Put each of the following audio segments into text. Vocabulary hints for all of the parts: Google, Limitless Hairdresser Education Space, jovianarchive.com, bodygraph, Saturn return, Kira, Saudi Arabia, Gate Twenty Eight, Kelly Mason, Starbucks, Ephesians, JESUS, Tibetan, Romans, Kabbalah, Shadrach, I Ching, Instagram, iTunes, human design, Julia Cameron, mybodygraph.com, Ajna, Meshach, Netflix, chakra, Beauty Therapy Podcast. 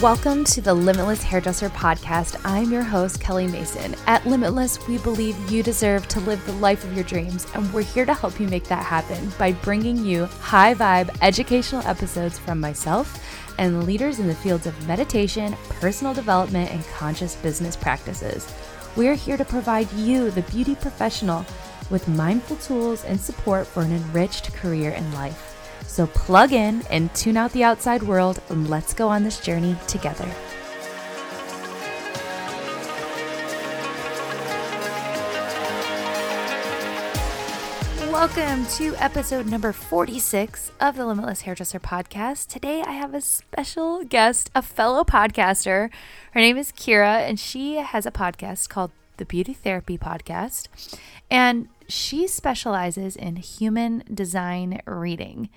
Welcome to the Limitless Hairdresser Podcast. I'm your host, Kelly Mason. At Limitless, we believe you deserve to live the life of your dreams, and we're here to help you make that happen by bringing you high-vibe educational episodes from myself and leaders in the fields of meditation, personal development, and conscious business practices. We're here to provide you, the beauty professional, with mindful tools and support for an enriched career and life. So plug in and tune out the outside world, and let's go on this journey together. Welcome to episode number 46 of the Limitless Hairdresser Podcast. Today I have a special guest, a fellow podcaster. Her name is Kira, and she has a podcast called the Beauty Therapy Podcast. And she specializes in human design reading.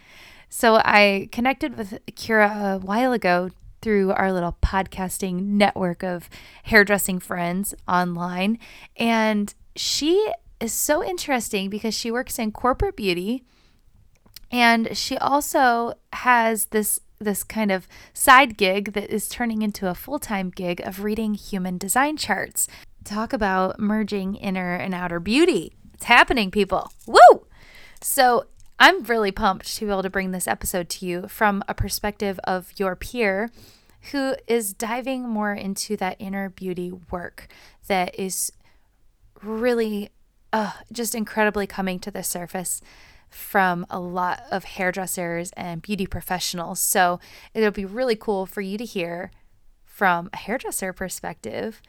So I connected with Kira a while ago through our little podcasting network of hairdressing friends online. And she is so interesting because she works in corporate beauty. And she also has this kind of side gig that is turning into a full-time gig of reading human design charts. Talk about merging inner and outer beauty. It's happening, people. Woo! So I'm really pumped to be able to bring this episode to you from a perspective of your peer who is diving more into that inner beauty work that is really just incredibly coming to the surface from a lot of hairdressers and beauty professionals. So it'll be really cool for you to hear from a hairdresser perspective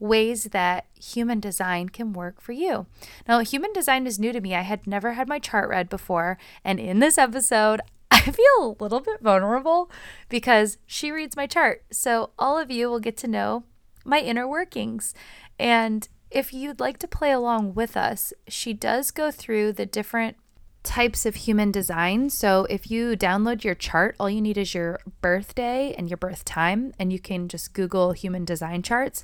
ways that human design can work for you. Now, human design is new to me. I had never had my chart read before. And in this episode, I feel a little bit vulnerable because she reads my chart. So all of you will get to know my inner workings. And if you'd like to play along with us, she does go through the different types of human design. So if you download your chart, all you need is your birthday and your birth time, and you can just Google human design charts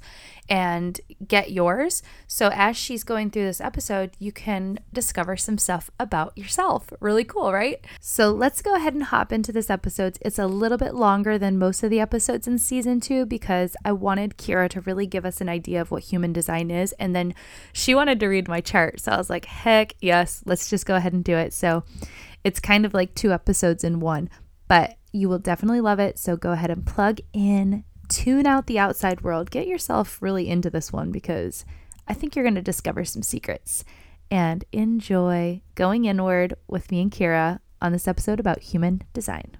and get yours. So as she's going through this episode, you can discover some stuff about yourself. Really cool, right? So let's go ahead and hop into this episode. It's a little bit longer than most of the episodes in season 2 because I wanted Kira to really give us an idea of what human design is, and then she wanted to read my chart. So I was like, heck yes, let's just go ahead and do it. So it's kind of like 2 episodes in one, but you will definitely love it. So go ahead and plug in, tune out the outside world, get yourself really into this one because I think you're going to discover some secrets, and enjoy going inward with me and Kira on this episode about human design.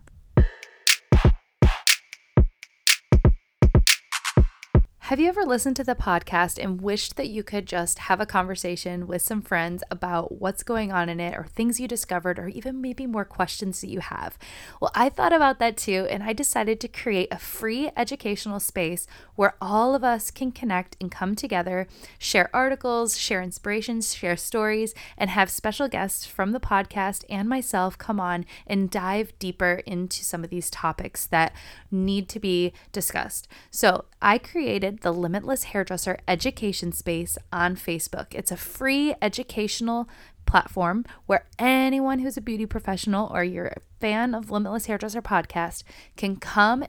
Have you ever listened to the podcast and wished that you could just have a conversation with some friends about what's going on in it, or things you discovered, or even maybe more questions that you have? Well, I thought about that too, and I decided to create a free educational space where all of us can connect and come together, share articles, share inspirations, share stories, and have special guests from the podcast and myself come on and dive deeper into some of these topics that need to be discussed. So I created the Limitless Hairdresser Education Space on Facebook. It's a free educational platform where anyone who's a beauty professional or you're a fan of Limitless Hairdresser Podcast can come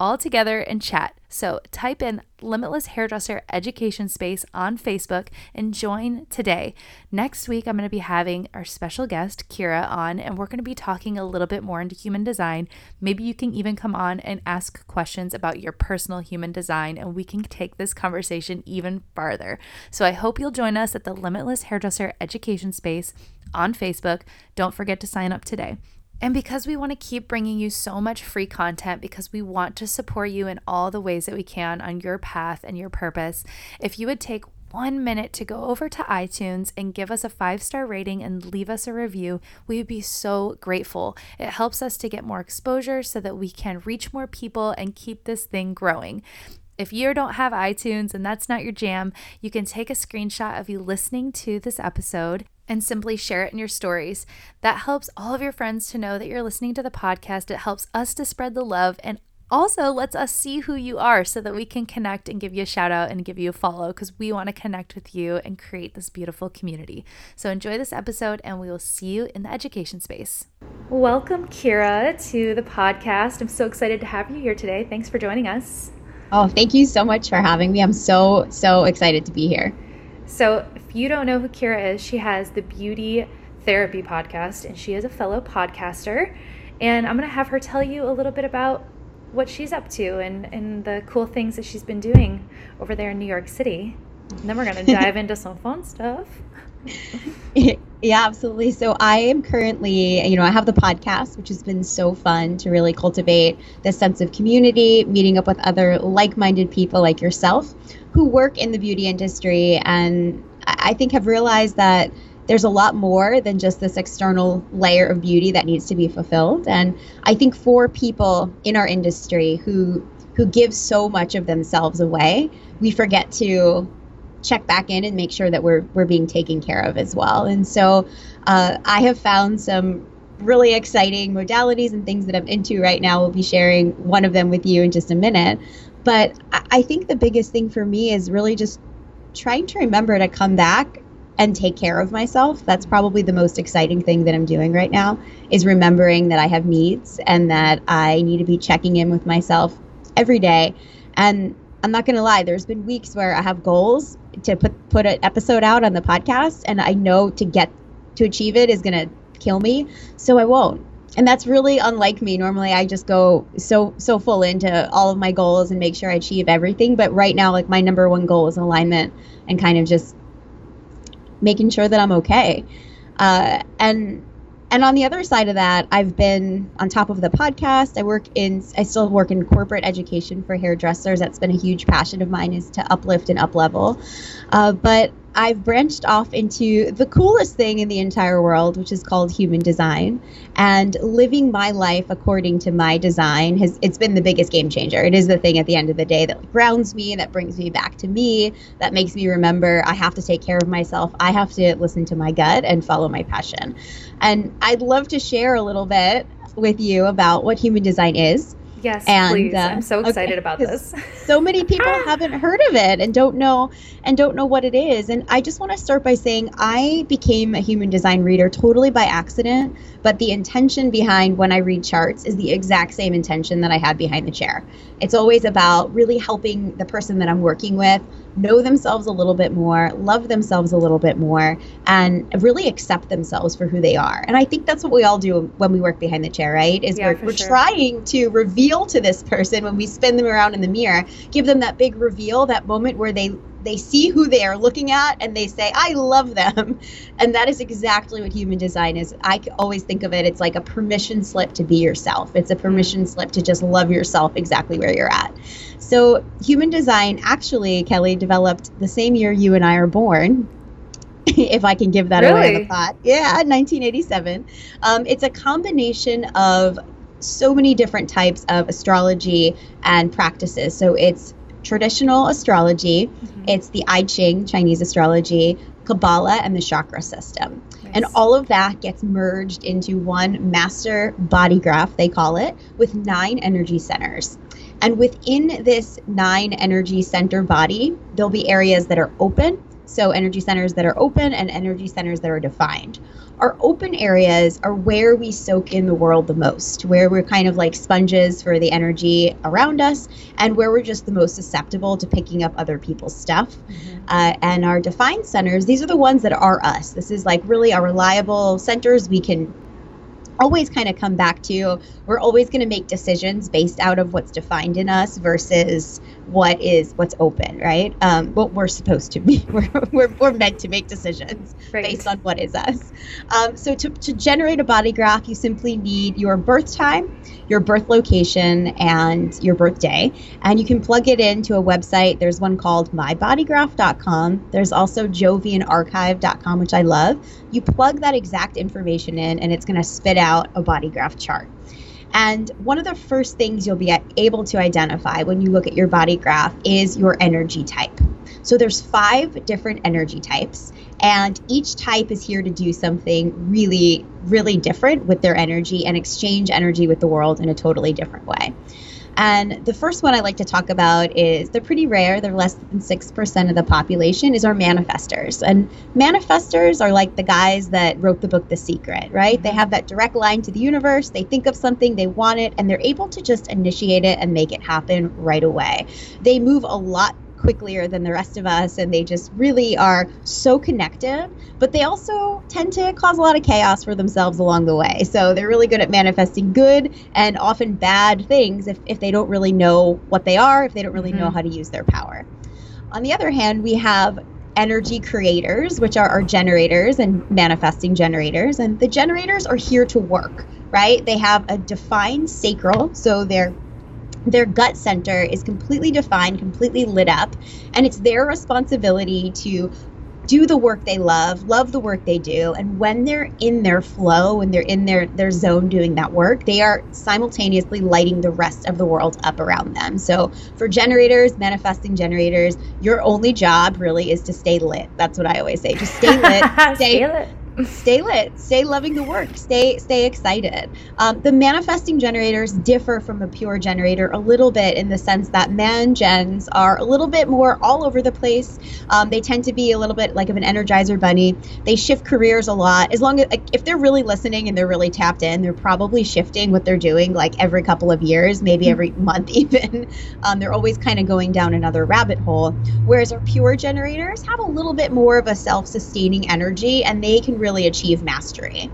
all together and chat. So type in Limitless Hairdresser Education Space on Facebook and join today. Next week, I'm going to be having our special guest, Kira, on, and we're going to be talking a little bit more into human design. Maybe you can even come on and ask questions about your personal human design, and we can take this conversation even farther. So I hope you'll join us at the Limitless Hairdresser Education Space on Facebook. Don't forget to sign up today. And because we want to keep bringing you so much free content, because we want to support you in all the ways that we can on your path and your purpose, if you would take 1 minute to go over to iTunes and give us a 5-star rating and leave us a review, we would be so grateful. It helps us to get more exposure so that we can reach more people and keep this thing growing. If you don't have iTunes and that's not your jam, you can take a screenshot of you listening to this episode and simply share it in your stories. That helps all of your friends to know that you're listening to the podcast. It helps us to spread the love, and also lets us see who you are so that we can connect and give you a shout out and give you a follow, because we want to connect with you and create this beautiful community. So enjoy this episode, and we will see you in the education space. Welcome, Kira, to the podcast. I'm so excited to have you here today. Thanks for joining us. Oh, thank you so much for having me. I'm so excited to be here. So if you don't know who Kira is, she has the Beauty Therapy Podcast, and she is a fellow podcaster. And I'm going to have her tell you a little bit about what she's up to and the cool things that she's been doing over there in New York City. And then we're going to dive into some fun stuff. Yeah, absolutely. So I am currently, I have the podcast, which has been so fun to really cultivate this sense of community, meeting up with other like-minded people like yourself who work in the beauty industry, and I think have realized that there's a lot more than just this external layer of beauty that needs to be fulfilled. And I think for people in our industry who give so much of themselves away, we forget to check back in and make sure that we're being taken care of as well. And so I have found some really exciting modalities and things that I'm into right now. We'll be sharing one of them with you in just a minute. But I think the biggest thing for me is really just trying to remember to come back and take care of myself. That's probably the most exciting thing that I'm doing right now, is remembering that I have needs and that I need to be checking in with myself every day. And I'm not going to lie, there's been weeks where I have goals to put an episode out on the podcast, and I know to achieve it is going to kill me, so I won't. And that's really unlike me. Normally, I just go so full into all of my goals and make sure I achieve everything. But right now, like, my number one goal is alignment and kind of just making sure that I'm okay. And on the other side of that, I've been on top of the podcast. I still work in corporate education for hairdressers. That's been a huge passion of mine, is to uplift and up-level. But I've branched off into the coolest thing in the entire world, which is called human design. And living my life according to my design it's been the biggest game changer. It is the thing at the end of the day that grounds me, that brings me back to me, that makes me remember I have to take care of myself. I have to listen to my gut and follow my passion. And I'd love to share a little bit with you about what human design is. Yes, and, please. I'm so excited about this. So many people haven't heard of it and don't know what it is. And I just want to start by saying I became a human design reader totally by accident, but the intention behind when I read charts is the exact same intention that I had behind the chair. It's always about really helping the person that I'm working with know themselves a little bit more, love themselves a little bit more, and really accept themselves for who they are. And I think that's what we all do when we work behind the chair, right? Is we're trying to reveal to this person, when we spin them around in the mirror, give them that big reveal, that moment where they see who they are looking at and they say, I love them. And that is exactly what human design is. I always think of it, it's like a permission slip to be yourself. It's a permission slip to just love yourself exactly where you're at. So human design actually, Kelly, developed the same year you and I are born, if I can give that away on the pot. Yeah, 1987. It's a combination of so many different types of astrology and practices. So it's traditional astrology, it's the I Ching, Chinese astrology, Kabbalah, and the chakra system. Nice. And all of that gets merged into one master body graph, they call it, with 9 energy centers. And within this 9 energy center body, there'll be areas that are open, so energy centers that are open and energy centers that are defined. Our open areas are where we soak in the world the most, where we're kind of like sponges for the energy around us, and where we're just the most susceptible to picking up other people's stuff. And our defined centers, these are the ones that are us. This is like really our reliable centers we can always kind of come back to. We're always going to make decisions based out of what's defined in us versus what's open, right? What we're supposed to be. We're meant to make decisions based on what is us. So to generate a body graph, you simply need your birth time, your birth location, and your birthday. And you can plug it into a website. There's one called mybodygraph.com. There's also jovianarchive.com, which I love. You plug that exact information in, and it's going to spit out a body graph chart. And one of the first things you'll be able to identify when you look at your body graph is your energy type. So there's 5 different energy types, and each type is here to do something really, really different with their energy and exchange energy with the world in a totally different way. And the first one I like to talk about is, they're pretty rare, they're less than 6% of the population, is our manifestors. And manifestors are like the guys that wrote the book The Secret, right? They have that direct line to the universe, they think of something, they want it, and they're able to just initiate it and make it happen right away. They move a lot quicker than the rest of us, and they just really are so connected, but they also tend to cause a lot of chaos for themselves along the way. So they're really good at manifesting good and often bad things if they don't really know what they are, if they don't really know how to use their power. On the other hand, we have energy creators, which are our generators and manifesting generators, and the generators are here to work, right? They have a defined sacral, so their gut center is completely defined, completely lit up, and it's their responsibility to do the work they love the work they do, and when they're in their flow, when they're in their zone doing that work, they are simultaneously lighting the rest of the world up around them. So for generators, manifesting generators, your only job really is to stay lit. That's what I always say. Just stay lit. Stay lit, stay loving the work, stay excited. The manifesting generators differ from a pure generator a little bit in the sense that gens are a little bit more all over the place. They tend to be a little bit like of an Energizer bunny. They shift careers a lot. As long as, like, if they're really listening and they're really tapped in, they're probably shifting what they're doing like every couple of years, maybe every month even. They're always kind of going down another rabbit hole. Whereas our pure generators have a little bit more of a self-sustaining energy, and they can really achieve mastery.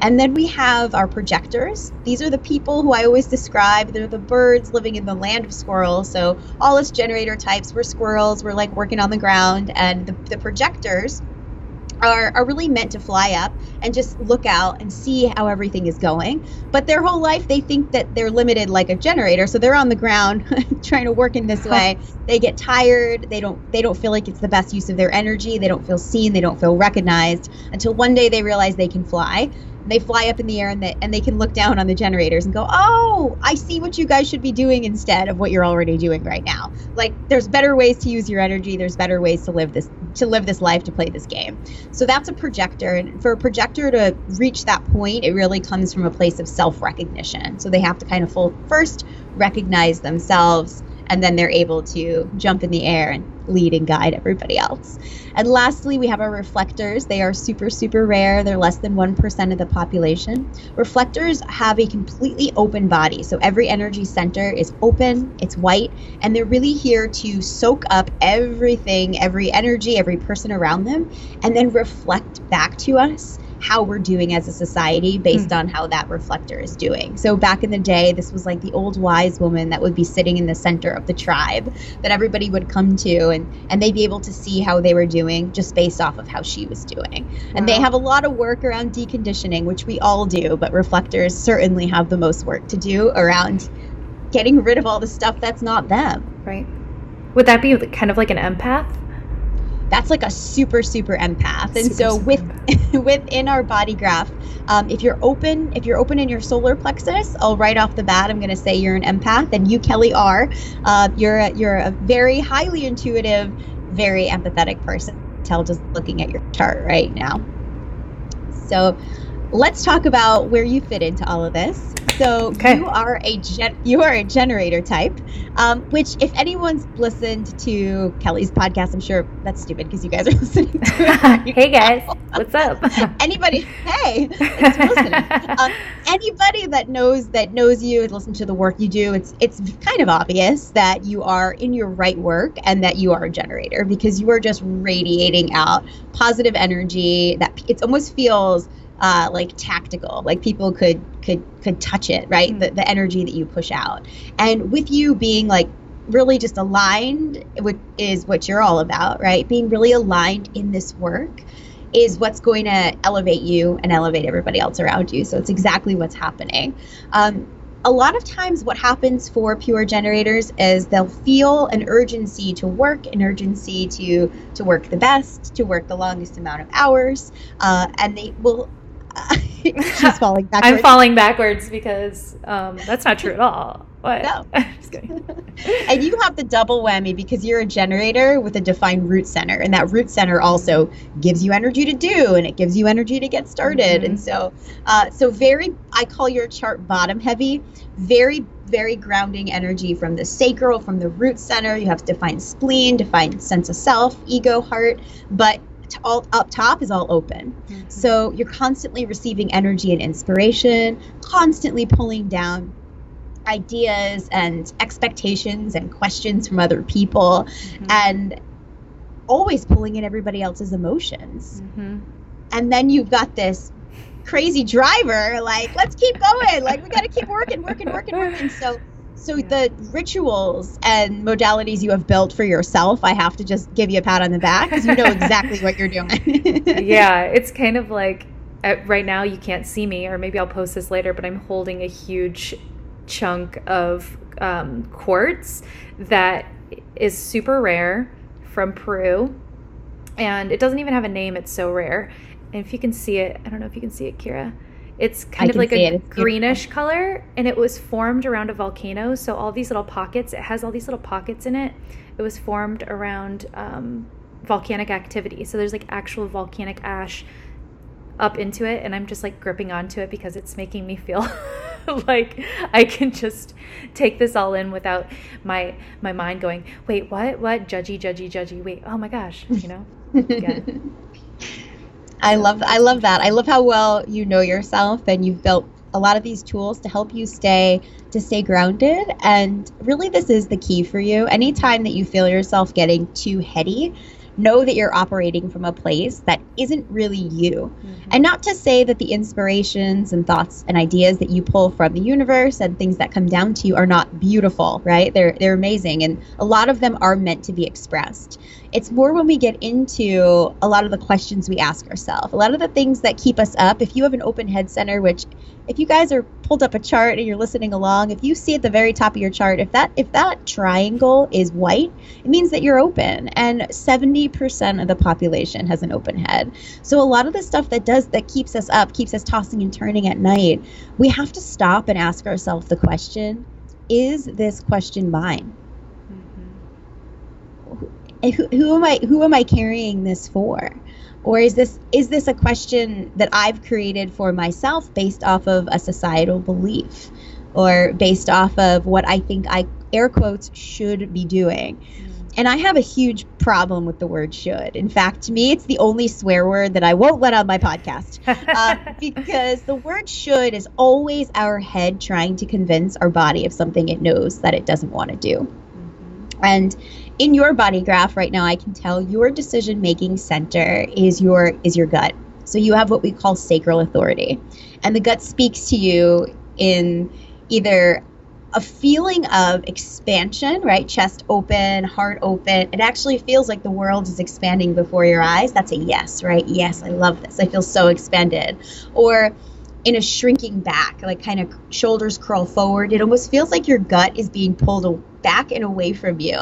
And then we have our projectors. These are the people who I always describe. They're the birds living in the land of squirrels. So all us generator types, we're squirrels, we're like working on the ground, and the projectors are really meant to fly up and just look out and see how everything is going. But their whole life, they think that they're limited like a generator. So they're on the ground trying to work in this way. They get tired. They don't feel like it's the best use of their energy. They don't feel seen. They don't feel recognized until one day they realize they can fly. They fly up in the air, and they can look down on the generators and go, oh, I see what you guys should be doing instead of what you're already doing right now. Like, there's better ways to use your energy. There's better ways to live this life, to play this game. So that's a projector. And for a projector to reach that point, it really comes from a place of self-recognition. So they have to kind of first recognize themselves, and then they're able to jump in the air and lead and guide everybody else. And lastly, we have our reflectors. They are super, super rare. They're less than 1% of the population. Reflectors have a completely open body. So every energy center is open, it's white, and they're really here to soak up everything, every energy, every person around them, and then reflect back to us how we're doing as a society based on how that reflector is doing. So back in the day, this was like the old wise woman that would be sitting in the center of the tribe that everybody would come to, and they'd be able to see how they were doing just based off of how she was doing. Wow. And they have a lot of work around deconditioning, which we all do, but reflectors certainly have the most work to do around getting rid of all the stuff that's not them. Right. Would that be kind of like an empath? That's like a super, super empath. And so within our body graph, if you're open in your solar plexus, right off the bat, I'm going to say you're an empath, and you, Kelly, are. You're a very highly intuitive, very empathetic person. Tell just looking at your chart right now. So let's talk about where you fit into all of this. So you are a generator type, which, if anyone's listened to Kelly's podcast, I'm sure that's stupid because you guys are listening to it. Hey guys, what's up? Anybody that knows you and listens to the work you do, it's kind of obvious that you are in your right work and that you are a generator, because you are just radiating out positive energy that it almost feels like tactical, like people could touch it, right? The energy that you push out. And with you being like really just aligned, which is what you're all about, right? Being really aligned in this work is what's going to elevate you and elevate everybody else around you. So it's exactly what's happening. A lot of times what happens for pure generators is they'll feel an urgency to work, an urgency to work the best, to work the longest amount of hours, and they will... She's falling backwards. I'm falling backwards because that's not true at all. What? No. I'm just kidding. And you have the double whammy because you're a generator with a defined root center. And that root center also gives you energy to do, and it gives you energy to get started. And so I call your chart bottom heavy, very very grounding energy from the sacral, from the root center. You have defined spleen, defined sense of self, ego, heart, but all up top is all open. Mm-hmm. So you're constantly receiving energy and inspiration, constantly pulling down ideas and expectations and questions from other people, mm-hmm. and always pulling in everybody else's emotions. Mm-hmm. And then you've got this crazy driver, like, let's keep going. Like, we got to keep working. So the rituals and modalities you have built for yourself, I have to just give you a pat on the back because you know exactly what you're doing. Yeah, it's kind of like right now you can't see me, or maybe I'll post this later, but I'm holding a huge chunk of quartz that is super rare from Peru. And it doesn't even have a name. It's so rare. And if you can see it, I don't know if you can see it, Kira. It's kind of like a greenish color, and it was formed around a volcano. So all these little pockets, it has all these little pockets in it. It was formed around volcanic activity. So there's like actual volcanic ash up into it, and I'm just like gripping onto it because it's making me feel like I can just take this all in without my mind going, wait, what, judgy, wait, oh my gosh, you know? Yeah. I love that. I love how well you know yourself, and you've built a lot of these tools to help you stay grounded. And really, this is the key for you. Anytime that you feel yourself getting too heady, know that you're operating from a place that isn't really you. Mm-hmm. And not to say that the inspirations and thoughts and ideas that you pull from the universe and things that come down to you are not beautiful, right? They're amazing. And a lot of them are meant to be expressed. It's more when we get into a lot of the questions we ask ourselves, a lot of the things that keep us up. If you have an open head center, which if you guys are pulled up a chart and you're listening along, if you see at the very top of your chart, if that triangle is white, it means that you're open. And 70% of the population has an open head. So a lot of the stuff that keeps us up, keeps us tossing and turning at night, we have to stop and ask ourselves the question, is this question mine? Mm-hmm. Who am I carrying this for? Or is this a question that I've created for myself based off of a societal belief or based off of what I think I, air quotes, should be doing? And I have a huge problem with the word should. In fact, to me, it's the only swear word that I won't let on my podcast because the word should is always our head trying to convince our body of something it knows that it doesn't want to do. And in your body graph right now, I can tell your decision-making center is your gut. So you have what we call sacral authority. And the gut speaks to you in either a feeling of expansion, right? Chest open, heart open. It actually feels like the world is expanding before your eyes. That's a yes, right? Yes, I love this. I feel so expanded. Or in a shrinking back, like kind of shoulders curl forward. It almost feels like your gut is being pulled back and away from you.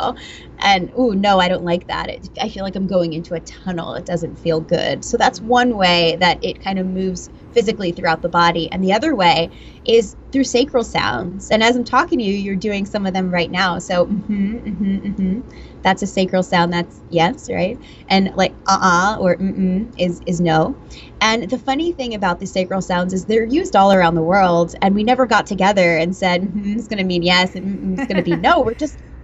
And, ooh, no, I don't like that. I feel like I'm going into a tunnel. It doesn't feel good. So that's one way that it kind of moves physically throughout the body. And the other way is through sacral sounds. And as I'm talking to you, you're doing some of them right now. So, mm-hmm, mm-hmm, mm-hmm. That's a sacral sound. That's yes, right? And like uh-uh or mm-mm is no. And the funny thing about the sacral sounds is they're used all around the world, and we never got together and said mm-hmm, it's going to mean yes and mm-mm, it's going to be no.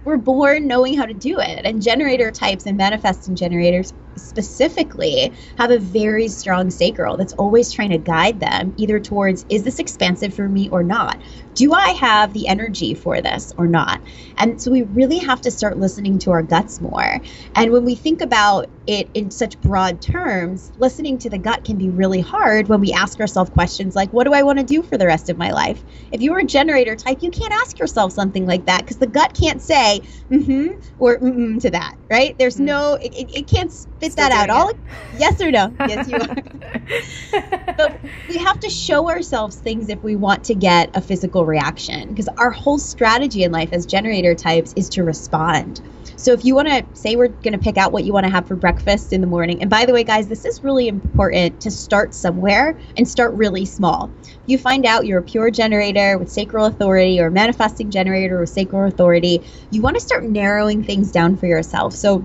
We're born knowing how to do it. And generator types and manifesting generators specifically have a very strong sacral that's always trying to guide them either towards, is this expansive for me or not? Do I have the energy for this or not? And so we really have to start listening to our guts more. And when we think about it in such broad terms, listening to the gut can be really hard when we ask ourselves questions like, what do I want to do for the rest of my life? If you're a generator type, you can't ask yourself something like that because the gut can't say mm-hmm or mm-mm to that, right? There's no, it can't spit that out. All yes or no. Yes, you are. But we have to show ourselves things if we want to get a physical reaction, because our whole strategy in life as generator types is to respond. So if you want to say we're going to pick out what you want to have for breakfast in the morning. And by the way, guys, this is really important to start somewhere and start really small. You find out you're a pure generator with sacral authority or a manifesting generator with sacral authority. You want to start narrowing things down for yourself. So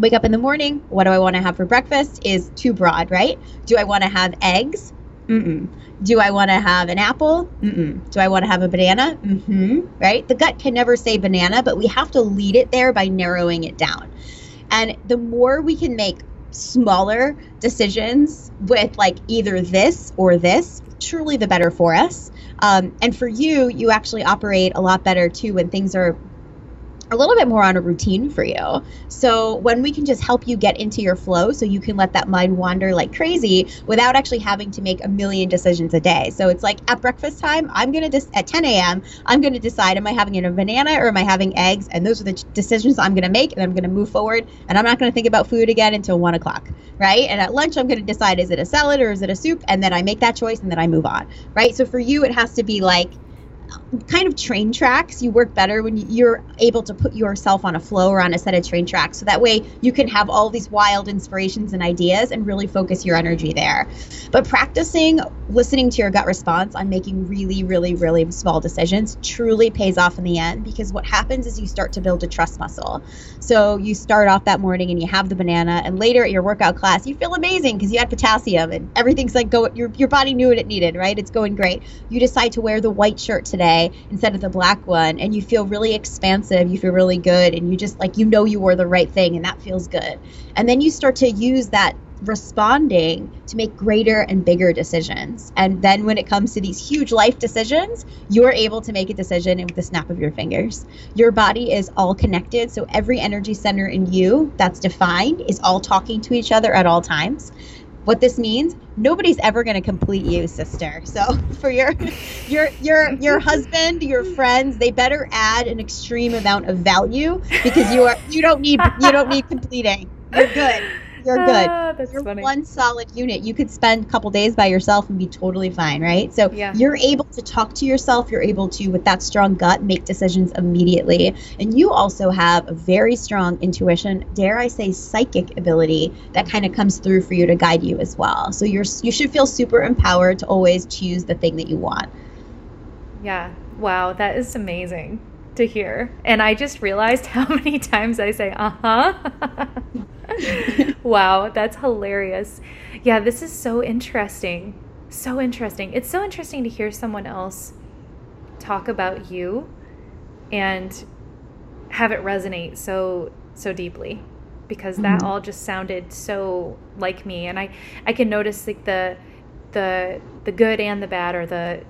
wake up in the morning. What do I want to have for breakfast is too broad, right? Do I want to have eggs? Mm-mm. Do I want to have an apple? Mm-mm. Do I want to have a banana? Mm-hmm. Right? The gut can never say banana, but we have to lead it there by narrowing it down. And the more we can make smaller decisions with like either this or this, truly the better for us. And for you, you actually operate a lot better too when things are a little bit more on a routine for you. So when we can just help you get into your flow so you can let that mind wander like crazy without actually having to make a million decisions a day. So it's like at breakfast time, I'm going to at 10 a.m., I'm going to decide, am I having a banana or am I having eggs? And those are the decisions I'm going to make, and I'm going to move forward, and I'm not going to think about food again until 1 o'clock, right? And at lunch, I'm going to decide, is it a salad or is it a soup? And then I make that choice and then I move on, right? So for you, it has to be like kind of train tracks. You work better when you're able to put yourself on a flow or on a set of train tracks. So that way you can have all these wild inspirations and ideas and really focus your energy there. But practicing listening to your gut response on making really, really, really small decisions truly pays off in the end, because what happens is you start to build a trust muscle. So you start off that morning and you have the banana, and later at your workout class, you feel amazing because you had potassium and everything's like your body knew what it needed, right? It's going great. You decide to wear the white shirt today instead of the black one, and you feel really expansive, you feel really good, and you just like, you know, you wore the right thing and that feels good. And then you start to use that responding to make greater and bigger decisions. And then when it comes to these huge life decisions, you're able to make a decision with the snap of your fingers. Your body is all connected. So every energy center in you that's defined is all talking to each other at all times. What this means, nobody's ever going to complete you, sister. So for your husband, your friends, they better add an extreme amount of value, because you don't need completing. You're good. You're good. That's you're funny. One solid unit. You could spend a couple days by yourself and be totally fine, right? So yeah. You're able to talk to yourself. You're able to, with that strong gut, make decisions immediately. And you also have a very strong intuition, dare I say psychic ability, that kind of comes through for you to guide you as well. So you should feel super empowered to always choose the thing that you want. Yeah. Wow. That is amazing to hear. And I just realized how many times I say, uh-huh. Wow, that's hilarious. Yeah, this is so interesting. So interesting. It's so interesting to hear someone else talk about you and have it resonate so deeply, because that all just sounded so like me. And I can notice like the good and the bad, or the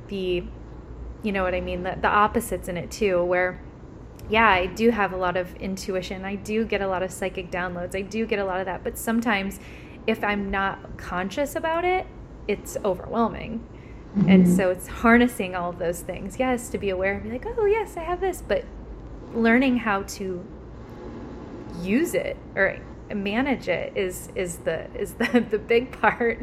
you know what I mean, the opposites in it too, where yeah, I do have a lot of intuition. I do get a lot of psychic downloads. I do get a lot of that. But sometimes if I'm not conscious about it, it's overwhelming. Mm-hmm. And so it's harnessing all of those things. Yes, to be aware and be like, oh, yes, I have this. But learning how to use it or manage it is the big part.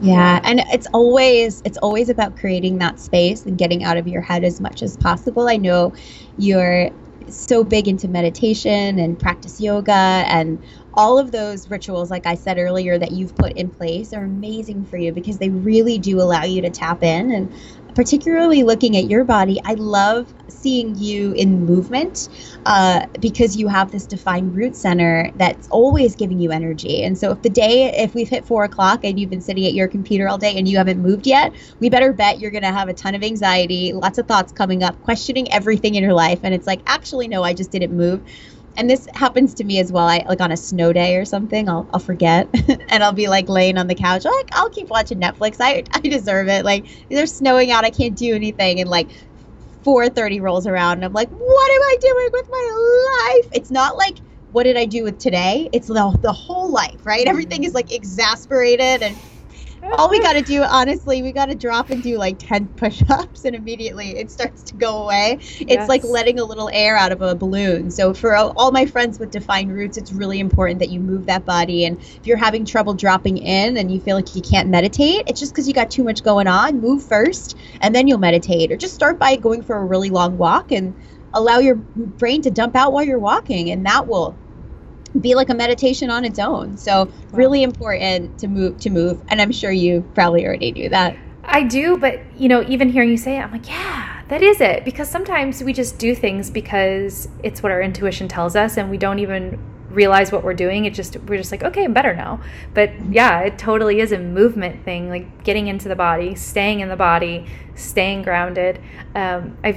Yeah. And it's always about creating that space and getting out of your head as much as possible. I know you're so big into meditation and practice yoga, and all of those rituals, like I said earlier, that you've put in place are amazing for you, because they really do allow you to tap in. And particularly looking at your body, I love seeing you in movement because you have this defined root center that's always giving you energy. And so if we've hit 4 o'clock and you've been sitting at your computer all day and you haven't moved yet, we better bet you're going to have a ton of anxiety, lots of thoughts coming up, questioning everything in your life. And it's like, actually, no, I just didn't move. And this happens to me as well. I like on a snow day or something, I'll forget and I'll be like laying on the couch. Like, I'll keep watching Netflix. I deserve it. Like, they're snowing out. I can't do anything. And like 4:30 rolls around and I'm like, what am I doing with my life? It's not like, what did I do with today? It's the whole life, right? Everything is like exasperated, and all we got to do, honestly, we got to drop and do like 10 push-ups and immediately it starts to go away. Yes. It's like letting a little air out of a balloon. So for all my friends with defined roots, it's really important that you move that body. And if you're having trouble dropping in and you feel like you can't meditate, it's just because you got too much going on. Move first and then you'll meditate, or just start by going for a really long walk and allow your brain to dump out while you're walking. And that will be like a meditation on its own. So really important to move. And I'm sure you probably already do that. I do. But, you know, even hearing you say it, I'm like, yeah, that is it. Because sometimes we just do things because it's what our intuition tells us, and we don't even realize what we're doing. We're just like, okay, I'm better now. But yeah, it totally is a movement thing, like getting into the body, staying in the body, staying grounded. I've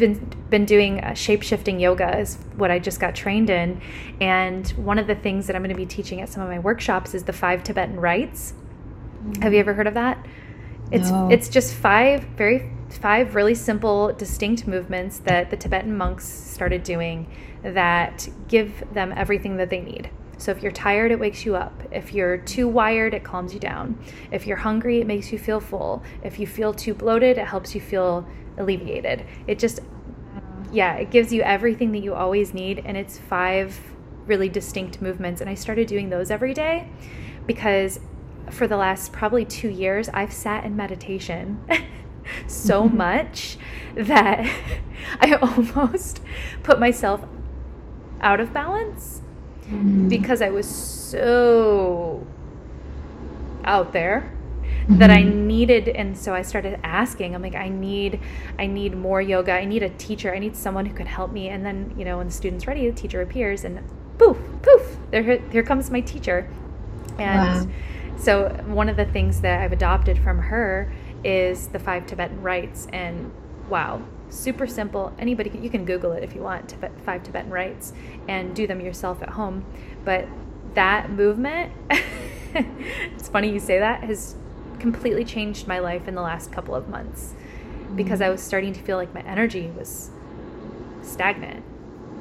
been doing shape-shifting yoga is what I just got trained in. And one of the things that I'm going to be teaching at some of my workshops is the 5 Tibetan Rites. Have you ever heard of that? It's just five really simple, distinct movements that the Tibetan monks started doing that give them everything that they need. So if you're tired, it wakes you up. If you're too wired, it calms you down. If you're hungry, it makes you feel full. If you feel too bloated, it helps you feel alleviated. It just, yeah, it gives you everything that you always need. And it's 5 really distinct movements. And I started doing those every day because for the last probably 2 years, I've sat in meditation so much that I almost put myself out of balance because I was so out there that I needed. And so I started asking, I'm like, I need more yoga. I need a teacher. I need someone who could help me. And then, you know, when the student's ready, the teacher appears and poof, there comes my teacher. And so one of the things that I've adopted from her is the 5 Tibetan Rites. And wow, super simple. Anybody, you can Google it if you want, but 5 Tibetan Rites, and do them yourself at home. But that movement, it's funny you say that, has completely changed my life in the last couple of months because I was starting to feel like my energy was stagnant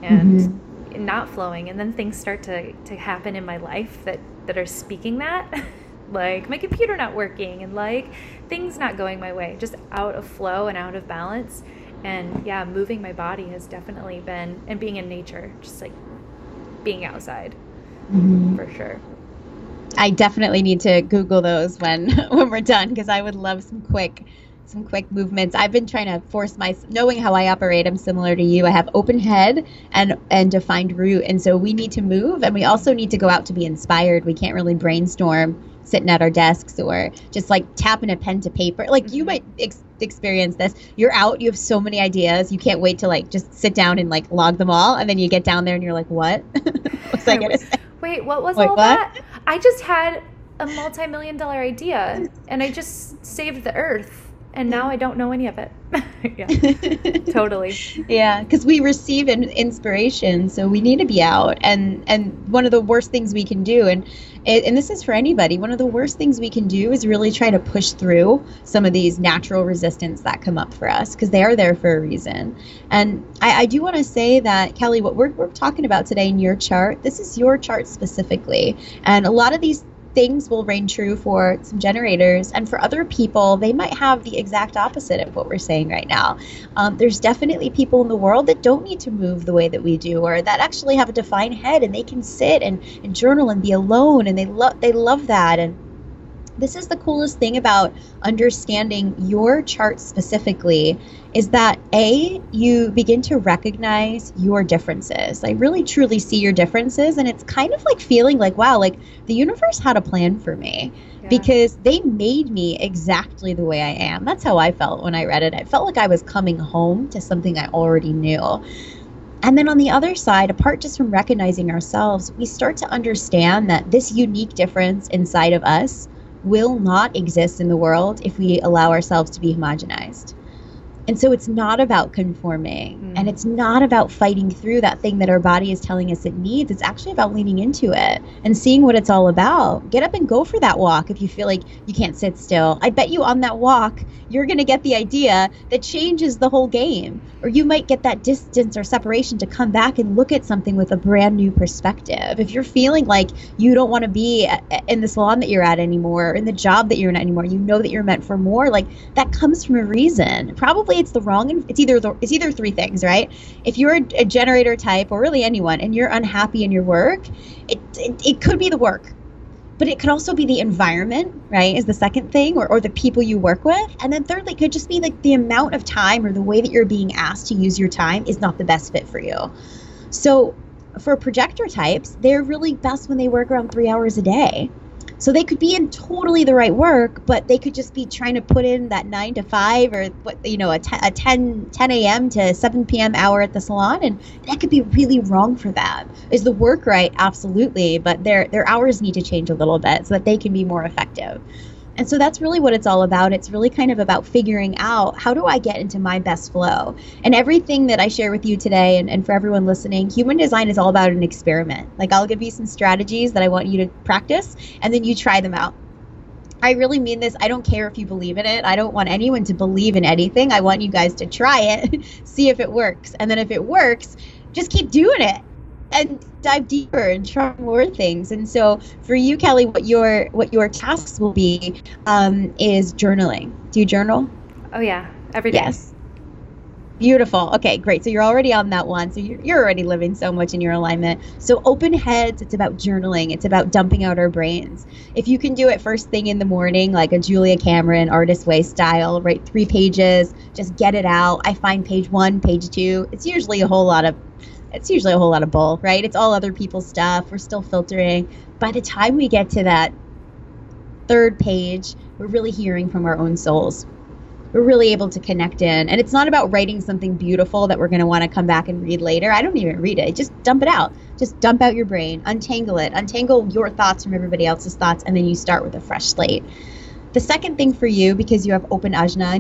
and not flowing. And then things start to happen in my life that are speaking that, like my computer not working and like things not going my way, just out of flow and out of balance. And yeah, moving my body has definitely been, and being in nature, just like being outside for sure. I definitely need to Google those when we're done, because I would love some quick movements. I've been trying to force myself, knowing how I operate, I'm similar to you. I have open head and defined root. And so we need to move, and we also need to go out to be inspired. We can't really brainstorm sitting at our desks or just like tapping a pen to paper. Like you might experience this. You're out, you have so many ideas. You can't wait to like just sit down and like log them all. And then you get down there and you're like, what? What's I gonna say? Wait, what was that? I just had a multi-million-dollar idea and I just saved the earth. And now I don't know any of it. Yeah, totally. Yeah, because we receive inspiration, so we need to be out. And one of the worst things we can do, and this is for anybody, one of the worst things we can do is really try to push through some of these natural resistance that come up for us, because they are there for a reason. And I do want to say that, Kelly, what we're talking about today in your chart, this is your chart specifically. And a lot of these things will reign true for some generators, and for other people, they might have the exact opposite of what we're saying right now. There's definitely people in the world that don't need to move the way that we do, or that actually have a defined head and they can sit and journal and be alone, and they love that. And this is the coolest thing about understanding your chart specifically, is that A, you begin to recognize your differences, like really truly see your differences. And it's kind of like feeling like, wow, like the universe had a plan for me. Yeah. Because they made me exactly the way I am. That's how I felt when I read it. I felt like I was coming home to something I already knew. And then on the other side, apart just from recognizing ourselves, we start to understand that this unique difference inside of us will not exist in the world if we allow ourselves to be homogenized. And so it's not about conforming, and it's not about fighting through that thing that our body is telling us it needs. It's actually about leaning into it and seeing what it's all about. Get up and go for that walk if you feel like you can't sit still. I bet you on that walk, you're going to get the idea that changes the whole game. Or you might get that distance or separation to come back and look at something with a brand new perspective. If you're feeling like you don't want to be in the salon that you're at anymore, or in the job that you're in anymore, you know that you're meant for more, like that comes from a reason. Probably it's the wrong, it's either three things, right? If you're a generator type, or really anyone, and you're unhappy in your work, it could be the work, but it could also be the environment, right, is the second thing, or the people you work with. And then thirdly, it could just be like the amount of time, or the way that you're being asked to use your time is not the best fit for you. So for projector types, they're really best when they work around 3 hours a day. So they could be in totally the right work, but they could just be trying to put in that 9 to 5 or what, you know, a 10 a.m. to 7 p.m. hour at the salon, and that could be really wrong for them. Is the work right? Absolutely, but their hours need to change a little bit so that they can be more effective. And so that's really what it's all about. It's really kind of about figuring out, how do I get into my best flow? And everything that I share with you today, and for everyone listening, human design is all about an experiment. Like, I'll give you some strategies that I want you to practice, and then you try them out. I really mean this. I don't care if you believe in it. I don't want anyone to believe in anything. I want you guys to try it, see if it works. And then if it works, just keep doing it and dive deeper and try more things. And so for you, Kelly, what your tasks will be is journaling. Do you journal? Oh yeah, every day. Yes. Beautiful. Okay, great. So you're already on that one. So you're already living so much in your alignment. So open heads, it's about journaling. It's about dumping out our brains. If you can do it first thing in the morning, like a Julia Cameron artist way style, write 3 pages, just get it out. I find page 1, page 2. It's usually a whole lot of bull, right? It's all other people's stuff. We're still filtering. By the time we get to that 3rd page, we're really hearing from our own souls. We're really able to connect in. And it's not about writing something beautiful that we're going to want to come back and read later. I don't even read it. Just dump it out. Just dump out your brain. Untangle it. Untangle your thoughts from everybody else's thoughts. And then you start with a fresh slate. The second thing for you, because you have open ajna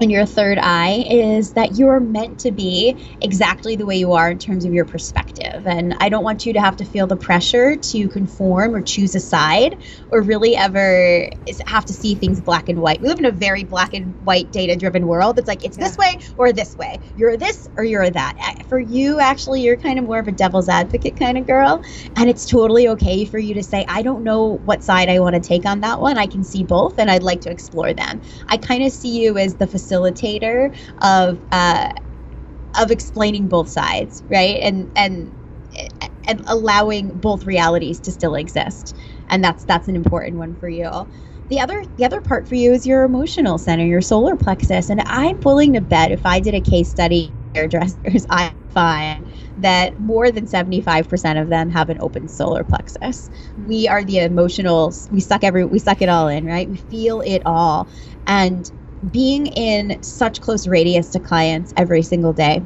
and your 3rd eye, is that you're meant to be exactly the way you are in terms of your perspective. And I don't want you to have to feel the pressure to conform or choose a side or really ever have to see things black and white. We live in a very black and white data-driven world. It's like, it's this way or this way. You're this or you're that. For you, actually, you're kind of more of a devil's advocate kind of girl. And it's totally okay for you to say, I don't know what side I want to take on that one. I can see both and I'd like to explore them. I kind of see you as the facilitator of explaining both sides, right? And allowing both realities to still exist. And that's an important one for you. The other part for you is your emotional center, your solar plexus. And I'm willing to bet, if I did a case study on hairdressers, I find that more than 75% of them have an open solar plexus. We are the emotional, we suck it all in, right? We feel it all. And being in such close radius to clients every single day.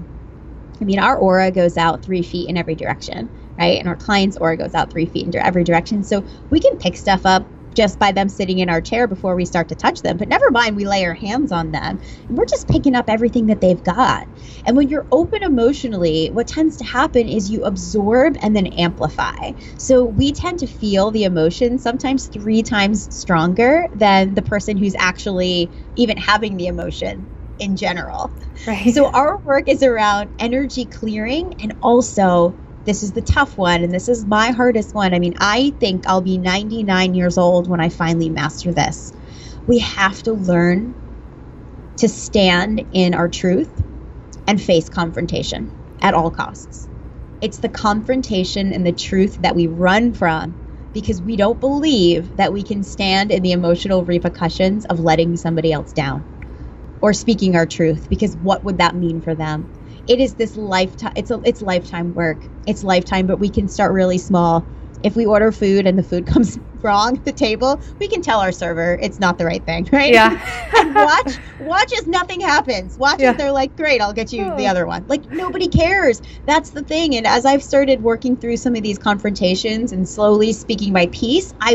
I mean, our aura goes out 3 feet in every direction, right? And our client's aura goes out 3 feet in every direction. So we can pick stuff up just by them sitting in our chair before we start to touch them. But never mind, we lay our hands on them. And we're just picking up everything that they've got. And when you're open emotionally, what tends to happen is you absorb and then amplify. So we tend to feel the emotion sometimes 3 times stronger than the person who's actually even having the emotion in general. Right. So our work is around energy clearing, and also, this is the tough one, and this is my hardest one. I mean, I think I'll be 99 years old when I finally master this. We have to learn to stand in our truth and face confrontation at all costs. It's the confrontation and the truth that we run from, because we don't believe that we can stand in the emotional repercussions of letting somebody else down or speaking our truth, because what would that mean for them? It is this lifetime. It's lifetime work. It's lifetime, but we can start really small. If we order food and the food comes wrong at the table, we can tell our server it's not the right thing, right? Yeah. And watch as nothing happens. Watch as they're like, great, I'll get you the other one. Like, nobody cares. That's the thing. And as I've started working through some of these confrontations and slowly speaking my piece, I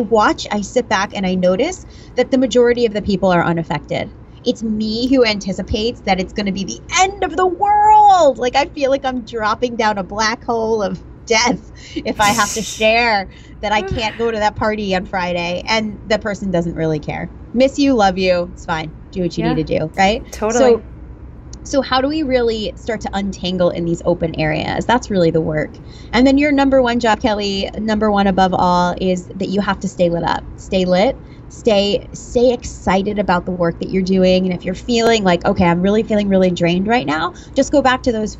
sit back and I notice that the majority of the people are unaffected. It's me who anticipates that it's going to be the end of the world. Like, I feel like I'm dropping down a black hole of death if I have to share that I can't go to that party on Friday. And the person doesn't really care. Miss you, love you. It's fine. Do what you need to do, right? Totally. So how do we really start to untangle in these open areas? That's really the work. And then your number one job, Kelly, number one above all, is that you have to stay lit up. Stay lit. Stay excited about the work that you're doing. And if you're feeling like, okay, I'm really feeling really drained right now, just go back to those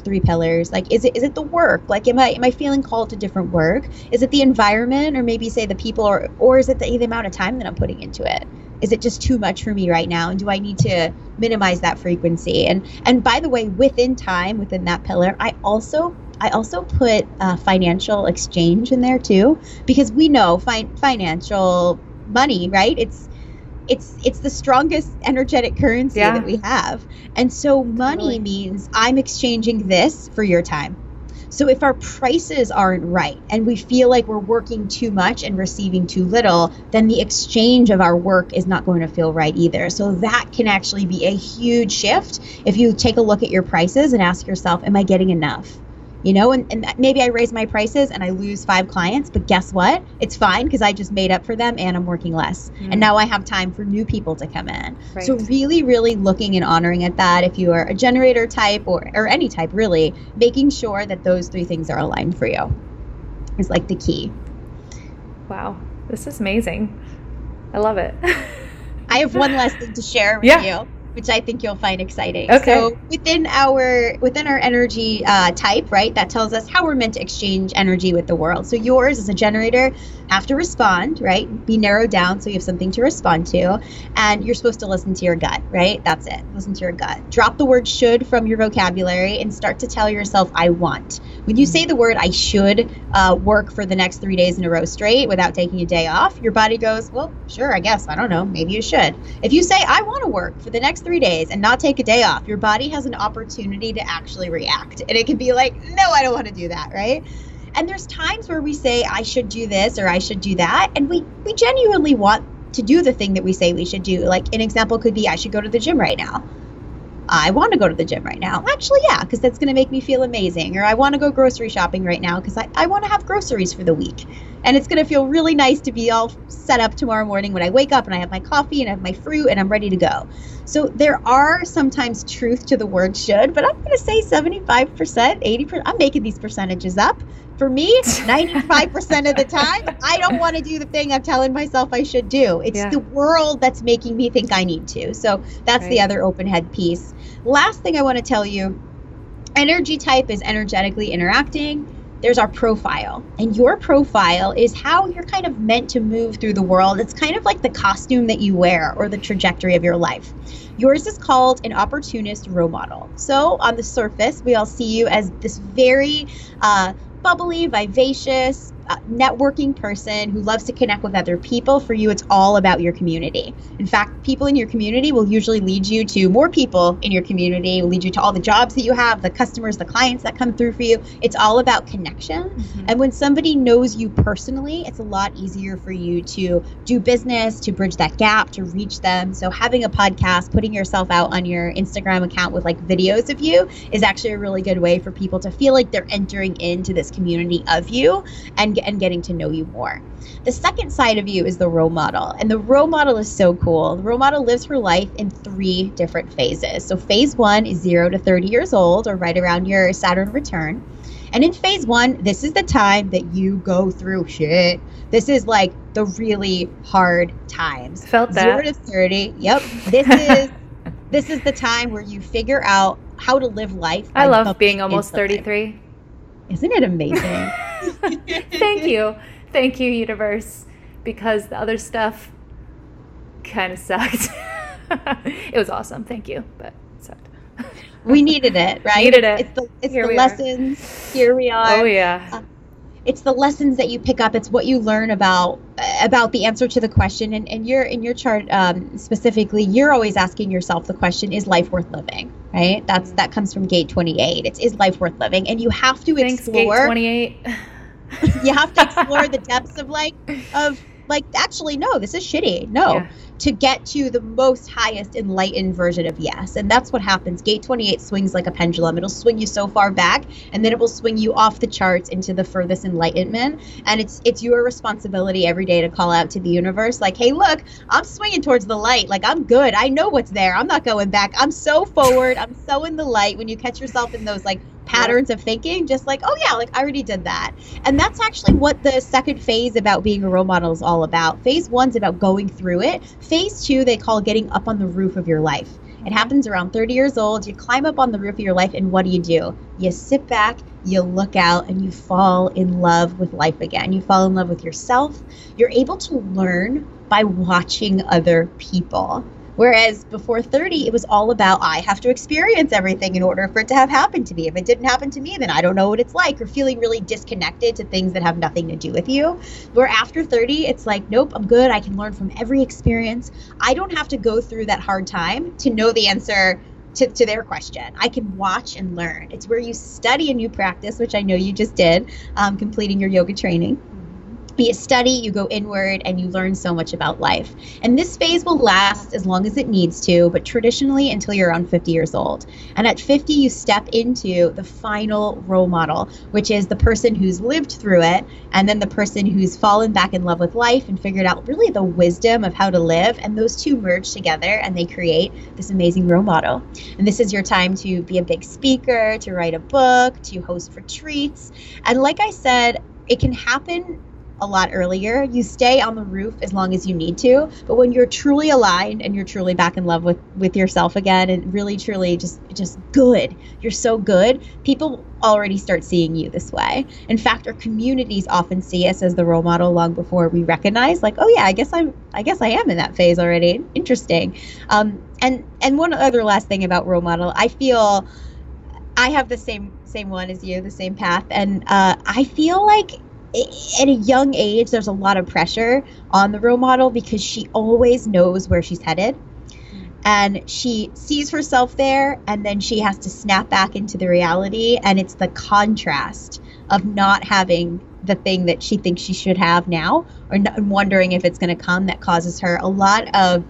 3 pillars. Like, is it the work? Like, am I feeling called to different work? Is it the environment, or maybe say the people, or is it the amount of time that I'm putting into it? Is it just too much for me right now? And do I need to minimize that frequency? And by the way, within that pillar, I also I also put financial exchange in there too, because we know financial money, right? It's the strongest energetic currency that we have. And so money means I'm exchanging this for your time. So if our prices aren't right and we feel like we're working too much and receiving too little, then the exchange of our work is not going to feel right either. So that can actually be a huge shift if you take a look at your prices and ask yourself, am I getting enough? You know, and maybe I raise my prices and I lose 5 clients, but guess what? It's fine because I just made up for them and I'm working less. Mm. And now I have time for new people to come in. Right. So really, really looking and honoring at that. If you are a generator type or any type, really, making sure that those 3 things are aligned for you is like the key. Wow. This is amazing. I love it. I have one last thing to share with you, which I think you'll find exciting. Okay. So within our energy type, right, that tells us how we're meant to exchange energy with the world. So yours as a generator have to respond, right? Be narrowed down so you have something to respond to. And you're supposed to listen to your gut, right? That's it. Listen to your gut. Drop the word should from your vocabulary and start to tell yourself, I want. When you say the word I should work for the next 3 days in a row straight without taking a day off, your body goes, well, sure, I guess. I don't know. Maybe you should. If you say I want to work for the next 3 days and not take a day off, your body has an opportunity to actually react. And it can be like, no, I don't want to do that, right? And there's times where we say, I should do this or I should do that. And we genuinely want to do the thing that we say we should do. Like an example could be, I should go to the gym right now. I want to go to the gym right now. Actually, yeah, because that's going to make me feel amazing. Or I want to go grocery shopping right now because I want to have groceries for the week. And it's going to feel really nice to be all set up tomorrow morning when I wake up and I have my coffee and I have my fruit and I'm ready to go. So there are sometimes truth to the word should, but I'm going to say 75%, 80%. I'm making these percentages up. For me, 95% of the time, I don't want to do the thing I'm telling myself I should do. It's the world that's making me think I need to. So that's the other open head piece. Last thing I want to tell you, energy type is energetically interacting. There's our profile, and your profile is how you're kind of meant to move through the world. It's kind of like the costume that you wear or the trajectory of your life. Yours is called an opportunist role model. So on the surface, we all see you as this very bubbly, vivacious, networking person who loves to connect with other people. For you, it's all about your community. In fact, people in your community will usually lead you to more people in your community, will lead you to all the jobs that you have, the customers, the clients that come through for you. It's all about connection. Mm-hmm. And when somebody knows you personally, it's a lot easier for you to do business, to bridge that gap, to reach them. So having a podcast, putting yourself out on your Instagram account with like videos of you is actually a really good way for people to feel like they're entering into this community of you and getting to know you more. The second side of you is the role model. And the role model is so cool. The role model lives her life in 3 different phases. So phase 1 is 0 to 30 years old, or right around your Saturn return. And in phase 1, this is the time that you go through shit. This is like the really hard times. Felt that. 0 to 30. Yep. This is the time where you figure out how to live life. I love being almost 33. Isn't it amazing? Thank you. Thank you, universe, because the other stuff kind of sucked. It was awesome. Thank you, but it sucked. We needed it, right? Needed it. It's the lessons. Here we are. Oh, yeah. It's the lessons that you pick up. It's what you learn about the answer to the question. And you're in your chart specifically, you're always asking yourself the question, is life worth living, right? That comes from Gate 28. It's is life worth living? And you have to explore Gate 28. You have to explore the depths of actually, no, this is shitty. No. Yeah. To get to the most highest enlightened version of yes. And that's what happens. Gate 28 swings like a pendulum. It'll swing you so far back, and then it will swing you off the charts into the furthest enlightenment. And it's your responsibility every day to call out to the universe, like, hey, look, I'm swinging towards the light. Like, I'm good. I know what's there. I'm not going back. I'm so forward. I'm so in the light. When you catch yourself in those, like, patterns of thinking, just like, oh yeah, like I already did that. And that's actually what the second phase about being a role model is all about. Phase 1's about going through it. Phase 2, they call getting up on the roof of your life. It happens around 30 years old. You climb up on the roof of your life, and what do? You sit back, you look out, and you fall in love with life again. You fall in love with yourself. You're able to learn by watching other people. Whereas before 30, it was all about I have to experience everything in order for it to have happened to me. If it didn't happen to me, then I don't know what it's like, or feeling really disconnected to things that have nothing to do with you. Where after 30, it's like, nope, I'm good. I can learn from every experience. I don't have to go through that hard time to know the answer to their question. I can watch and learn. It's where you study and you practice, which I know you just did, completing your yoga training. You study, you go inward, and you learn so much about life. And this phase will last as long as it needs to, but traditionally until you're around 50 years old. And at 50, you step into the final role model, which is the person who's lived through it, and then the person who's fallen back in love with life and figured out really the wisdom of how to live. And those two merge together, and they create this amazing role model. And this is your time to be a big speaker, to write a book, to host retreats. And like I said, it can happen a lot earlier. You stay on the roof as long as you need to, but when you're truly aligned and you're truly back in love with yourself again, and really truly just good, you're so good, people already start seeing you this way. In fact, our communities often see us as the role model long before we recognize, like, oh yeah, I guess I am in that phase already. Interesting. And one other last thing about role model, I feel I have the same one as you, the same path, and I feel like at a young age, there's a lot of pressure on the role model because she always knows where she's headed, and she sees herself there, and then she has to snap back into the reality. And it's the contrast of not having the thing that she thinks she should have now, or wondering if it's going to come, that causes her a lot of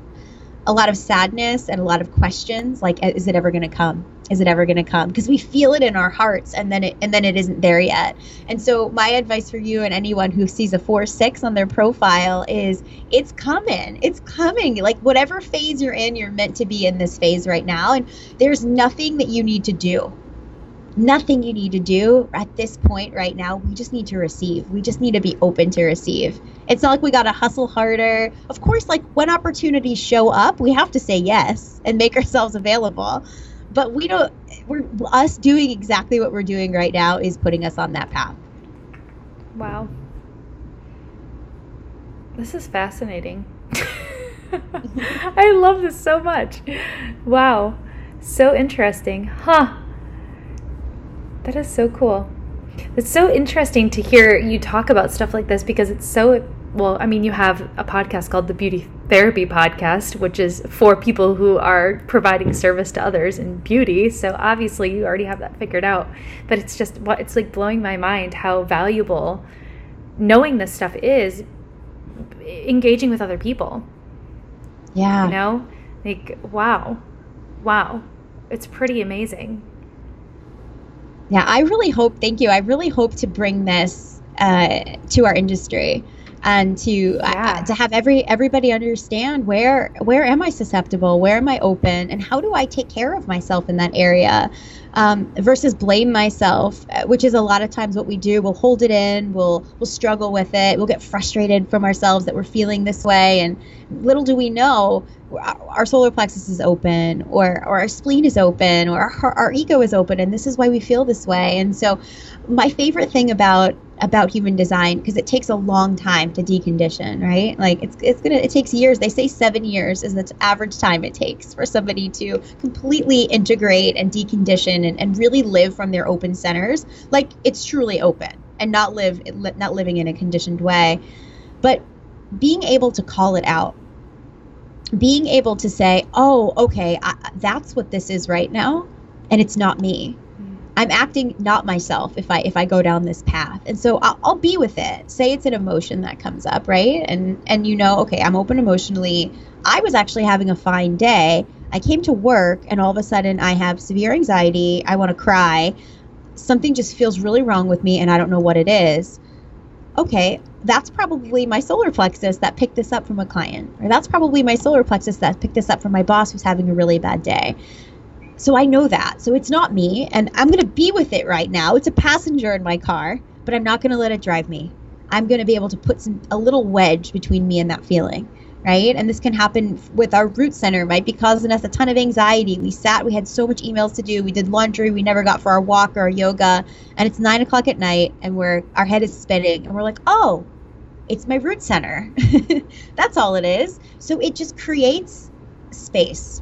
sadness and a lot of questions, like, is it ever going to come? Is it ever going to come? Because we feel it in our hearts, and then it isn't there yet. And so my advice for you and anyone who sees a 4-6 on their profile is, it's coming. It's coming. Like, whatever phase you're in, you're meant to be in this phase right now. And there's nothing that you need to do. Nothing you need to do at this point right now. We just need to receive. We just need to be open to receive. It's not like we got to hustle harder. Of course, like, when opportunities show up, we have to say yes and make ourselves available. But us doing exactly what we're doing right now is putting us on that path. Wow. This is fascinating. I love this so much. Wow. So interesting. Huh. That is so cool. It's so interesting to hear you talk about stuff like this, because it's so, well, I mean, you have a podcast called the Beauty Therapy Podcast, which is for people who are providing service to others in beauty. So obviously you already have that figured out, but it's just, it's like blowing my mind how valuable knowing this stuff is, engaging with other people. Yeah. You know, like, wow. It's pretty amazing. Yeah, I really hope to bring this to our industry, and to have everybody understand where am I susceptible, where am I open, and how do I take care of myself in that area, versus blame myself, which is a lot of times what we do. We'll hold it in, we'll struggle with it, we'll get frustrated from ourselves that we're feeling this way, and little do we know, our solar plexus is open, or our spleen is open, or our ego is open, and this is why we feel this way. And so my favorite thing about human design, because it takes a long time to decondition, right? Like, it takes years. They say 7 years is the average time it takes for somebody to completely integrate and decondition and really live from their open centers. Like, it's truly open and not living in a conditioned way. But being able to call it out, being able to say, oh, okay, that's what this is right now, and it's not me. I'm acting not myself if I go down this path. And so I'll be with it. Say it's an emotion that comes up, right? And you know, okay, I'm open emotionally. I was actually having a fine day. I came to work, and all of a sudden I have severe anxiety. I want to cry. Something just feels really wrong with me, and I don't know what it is. Okay, that's probably my solar plexus that picked this up from a client, or that's probably my solar plexus that picked this up from my boss who's having a really bad day. So I know that. So it's not me, and I'm going to be with it right now. It's a passenger in my car, but I'm not going to let it drive me. I'm going to be able to put a little wedge between me and that feeling, right? And this can happen with our root center, might be causing us a ton of anxiety. We had so much emails to do. We did laundry. We never got for our walk or our yoga. And it's 9:00 at night, and our head is spinning, and we're like, oh, it's my root center. That's all it is. So it just creates space.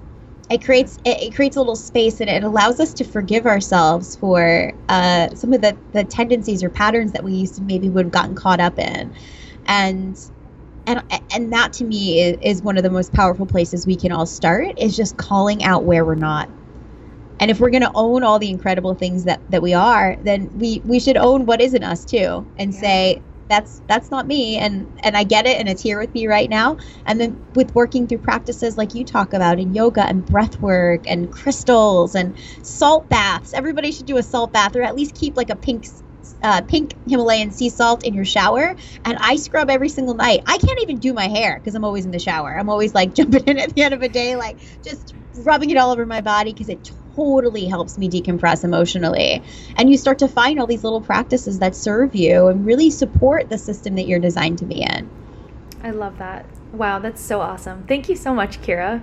It creates a little space, and it allows us to forgive ourselves for some of the tendencies or patterns that we used to maybe would have gotten caught up in. And that, to me, is one of the most powerful places we can all start, is just calling out where we're not. And if we're going to own all the incredible things that we are, then we should own what isn't us too, and say, that's not me. And I get it. And it's here with me right now. And then with working through practices like you talk about in yoga and breath work and crystals and salt baths, everybody should do a salt bath, or at least keep like a pink Himalayan sea salt in your shower. And I scrub every single night. I can't even do my hair because I'm always in the shower. I'm always like jumping in at the end of a day, like just rubbing it all over my body, because it totally helps me decompress emotionally. And you start to find all these little practices that serve you and really support the system that you're designed to be in. I love that. Wow, that's so awesome. Thank you so much, Kira.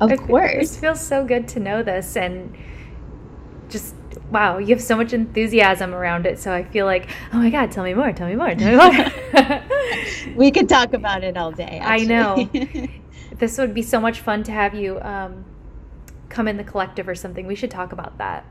Of course. It just feels so good to know this, and just, wow, you have so much enthusiasm around it. So I feel like, oh my God, tell me more. We could talk about it all day, actually. I know. This would be so much fun to have you come in the collective or something. We should talk about that.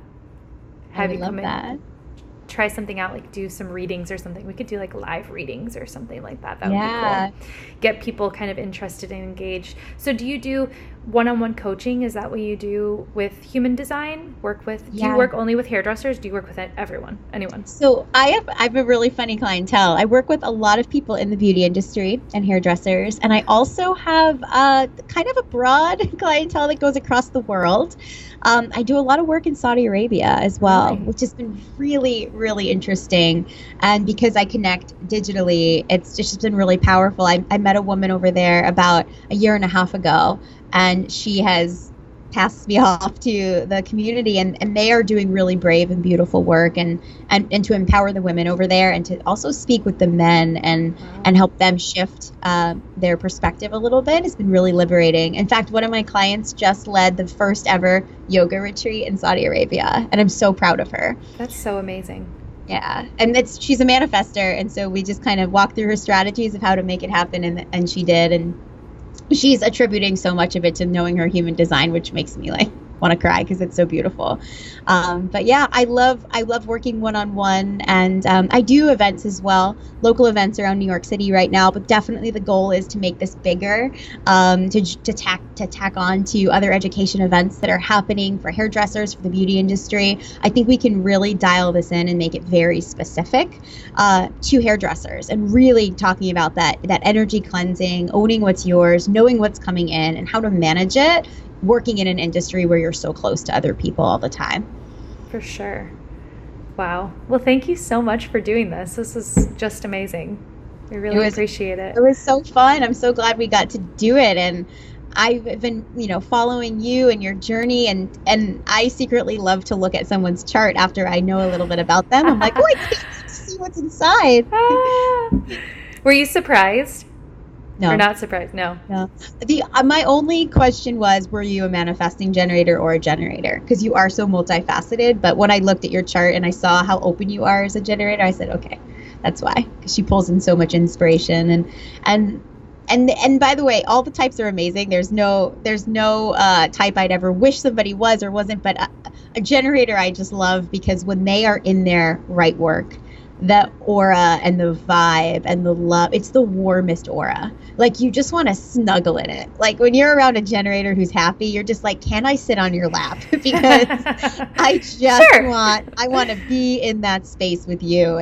Try something out, like do some readings or something. We could do like live readings or something like that. That would be cool. Get people kind of interested and engaged. So do you do one-on-one coaching? Is that what you do with human design? Do you work only with hairdressers? Do you work with everyone, anyone? So I have a really funny clientele. I work with a lot of people in the beauty industry and hairdressers. And I also have kind of a broad clientele that goes across the world. I do a lot of work in Saudi Arabia as well, which has been really, really interesting. And because I connect digitally, it's just been really powerful. I met a woman over there about a year and a half ago, and she has passed me off to the community, and they are doing really brave and beautiful work, and to empower the women over there, and to also speak with the men and help them shift their perspective a little bit. It's been really liberating. In fact, one of my clients just led the first ever yoga retreat in Saudi Arabia, and I'm so proud of her. That's so amazing. Yeah. And she's a manifester, and so we just kind of walked through her strategies of how to make it happen, and she did, and she's attributing so much of it to knowing her human design, which makes me like want to cry because it's so beautiful. But yeah, I love working one-on-one, and I do events as well, local events around New York City right now. But definitely the goal is to make this bigger, to tack on to other education events that are happening for hairdressers, for the beauty industry. I think we can really dial this in and make it very specific to hairdressers, and really talking about that energy cleansing, owning what's yours, knowing what's coming in, and how to manage it, working in an industry where you're so close to other people all the time. For sure. Wow. Well, thank you so much for doing this. This was just amazing. I really appreciate it. It was so fun. I'm so glad we got to do it. And I've been, following you and your journey, and I secretly love to look at someone's chart after I know a little bit about them. I'm like, I can't see what's inside. Were you surprised? No. You're not surprised. No. My only question was, were you a manifesting generator or a generator? Because you are so multifaceted. But when I looked at your chart and I saw how open you are as a generator, I said, okay, that's why. Because she pulls in so much inspiration. And by the way, all the types are amazing. There's no type I'd ever wish somebody was or wasn't. But a generator I just love, because when they are in their right work, the aura and the vibe and the love, it's the warmest aura. Like, you just want to snuggle in it. Like, when you're around a generator who's happy, you're just like, can I sit on your lap? Because I want to be in that space with you.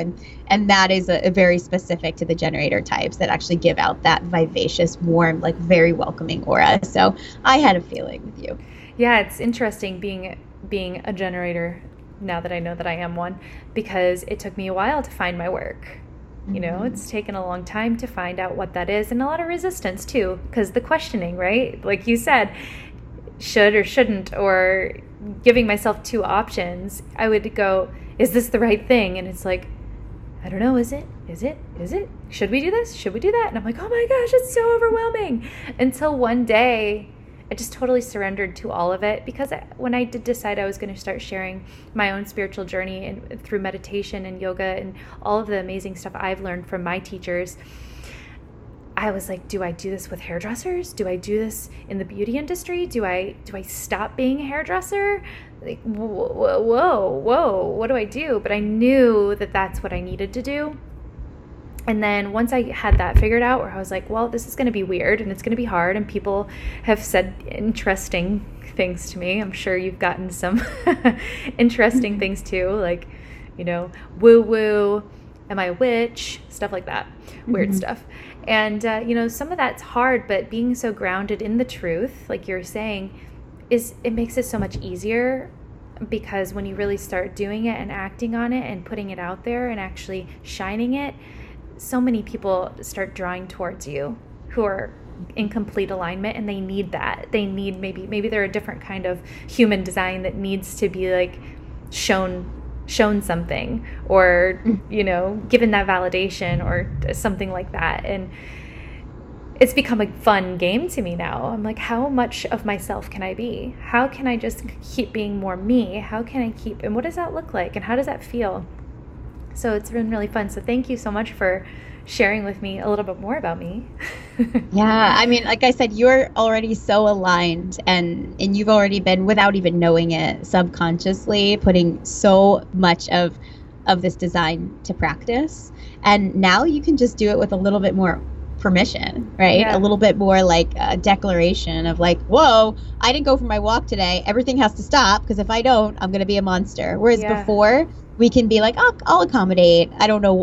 And that is a very specific to the generator types that actually give out that vivacious, warm, like very welcoming aura. So I had a feeling with you. Yeah, it's interesting being a generator, now that I know that I am one, because it took me a while to find my work. It's taken a long time to find out what that is, and a lot of resistance too, because the questioning, right? Like you said, should or shouldn't, or giving myself two options. I would go, is this the right thing? And it's like, I don't know, is it? Should we do this? Should we do that? And I'm like, oh my gosh, it's so overwhelming. Until one day, I just totally surrendered to all of it, because when I did decide I was going to start sharing my own spiritual journey and through meditation and yoga and all of the amazing stuff I've learned from my teachers, I was like, do I do this with hairdressers? Do I do this in the beauty industry? Do I stop being a hairdresser? Like, whoa, what do I do? But I knew that that's what I needed to do. And then once I had that figured out, where I was like, well, this is going to be weird and it's going to be hard, and people have said interesting things to me. I'm sure you've gotten some interesting things too, like, you know, woo-woo, am I a witch, stuff like that, weird stuff. And, you know, some of that's hard, but being so grounded in the truth, like you're saying, it makes it so much easier, because when you really start doing it and acting on it and putting it out there and actually shining it, so many people start drawing towards you who are in complete alignment, and they need that. They need, maybe they're a different kind of human design that needs to be like shown something, or, you know, given that validation or something like that. And it's become a fun game to me now. I'm like, how much of myself can I be? How can I just keep being more me? How can I keep, and what does that look like? And how does that feel? So it's been really fun. So thank you so much for sharing with me a little bit more about me. Yeah. I mean, like I said, you're already so aligned, and you've already been, without even knowing it, subconsciously putting so much of this design to practice. And now you can just do it with a little bit more permission, right? Yeah. A little bit more like a declaration of like, whoa, I didn't go for my walk today. Everything has to stop, because if I don't, I'm going to be a monster. Whereas before, we can be like, oh, I'll accommodate. I don't know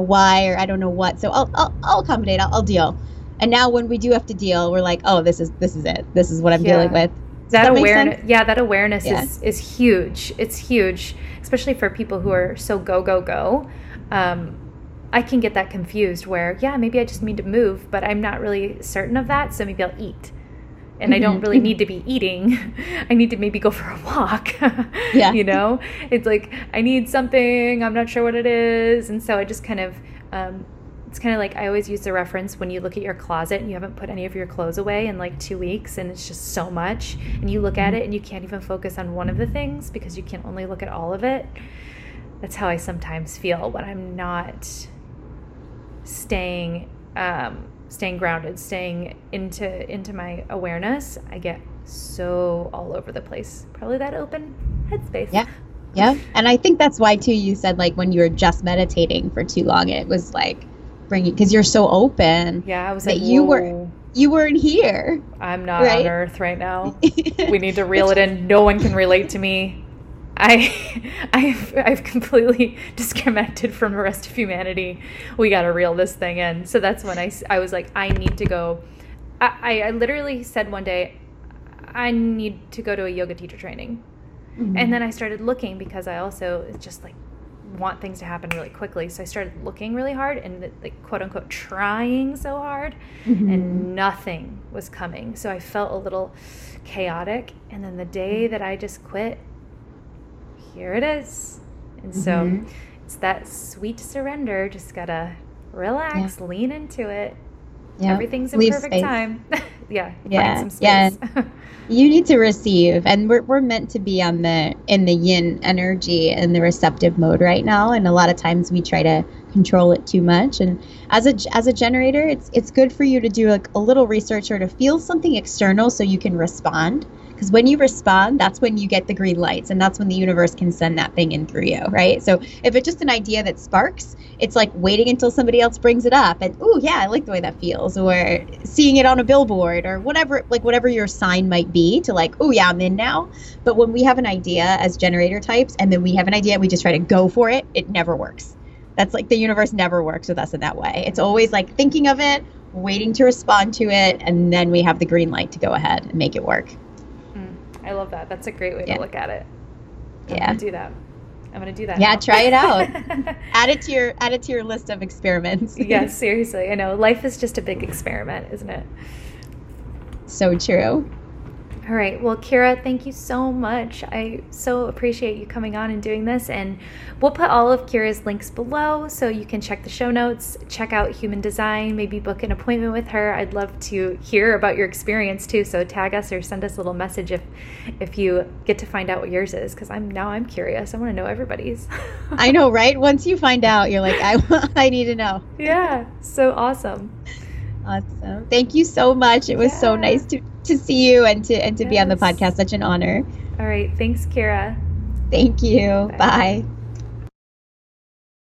why, or I don't know what. So I'll accommodate. I'll deal. And now when we do have to deal, we're like, oh, this is it. This is what I'm dealing with. That awareness is huge. It's huge, especially for people who are so go. I can get that confused where, maybe I just need to move, but I'm not really certain of that. So maybe I'll eat. And I don't really need to be eating. I need to maybe go for a walk. Yeah. You know, it's like, I need something. I'm not sure what it is. And so I just kind of, it's kind of like, I always use the reference when you look at your closet and you haven't put any of your clothes away in like 2 weeks, and it's just so much, and you look at it and you can't even focus on one of the things because you can only look at all of it. That's how I sometimes feel when I'm not staying grounded, staying into my awareness. I get so all over the place. Probably that open headspace. Yeah. And I think that's why too, you said like when you were just meditating for too long, it was like because you're so open. Yeah. I was like, you weren't here. I'm not on earth right now. We need to reel it in. No one can relate to me. I've completely disconnected from the rest of humanity. We got to reel this thing in. So that's when I was like, I need to go. I literally said one day, I need to go to a yoga teacher training. Mm-hmm. And then I started looking, because I also just like want things to happen really quickly. So I started looking really hard and like quote unquote trying so hard, and nothing was coming. So I felt a little chaotic. And then the day that I just quit, here it is. And so it's that sweet surrender. Just got to relax, lean into it. Yeah. Everything's in perfect time. Find some space. Yeah. You need to receive. And we're meant to be in the yin energy and the receptive mode right now. And a lot of times we try to control it too much. And as a generator, it's good for you to do a little research, or to feel something external so you can respond. Because when you respond, that's when you get the green lights, and that's when the universe can send that thing in through you, right? So if it's just an idea that sparks, it's like waiting until somebody else brings it up and, oh, yeah, I like the way that feels, or seeing it on a billboard, or whatever your sign might be to like, oh, yeah, I'm in now. But when we have an idea as generator types, and then we have an idea, we just try to go for it, it never works. That's like the universe never works with us in that way. It's always like thinking of it, waiting to respond to it, and then we have the green light to go ahead and make it work. I love that. That's a great way to look at it. I'm going to do that. Yeah, try it out. Add it to your list of experiments. Yeah, seriously. I know. Life is just a big experiment, isn't it? So true. All right. Well, Kira, thank you so much. I so appreciate you coming on and doing this. And we'll put all of Kira's links below so you can check the show notes, check out Human Design, maybe book an appointment with her. I'd love to hear about your experience too. So tag us or send us a little message if you get to find out what yours is, because I'm curious. I want to know everybody's. I know, right? Once you find out, you're like, I need to know. Yeah. So awesome. Awesome. Thank you so much. It was so nice to see you and to be on the podcast. Such an honor. All right. Thanks, Kira. Thank you. Bye. Bye.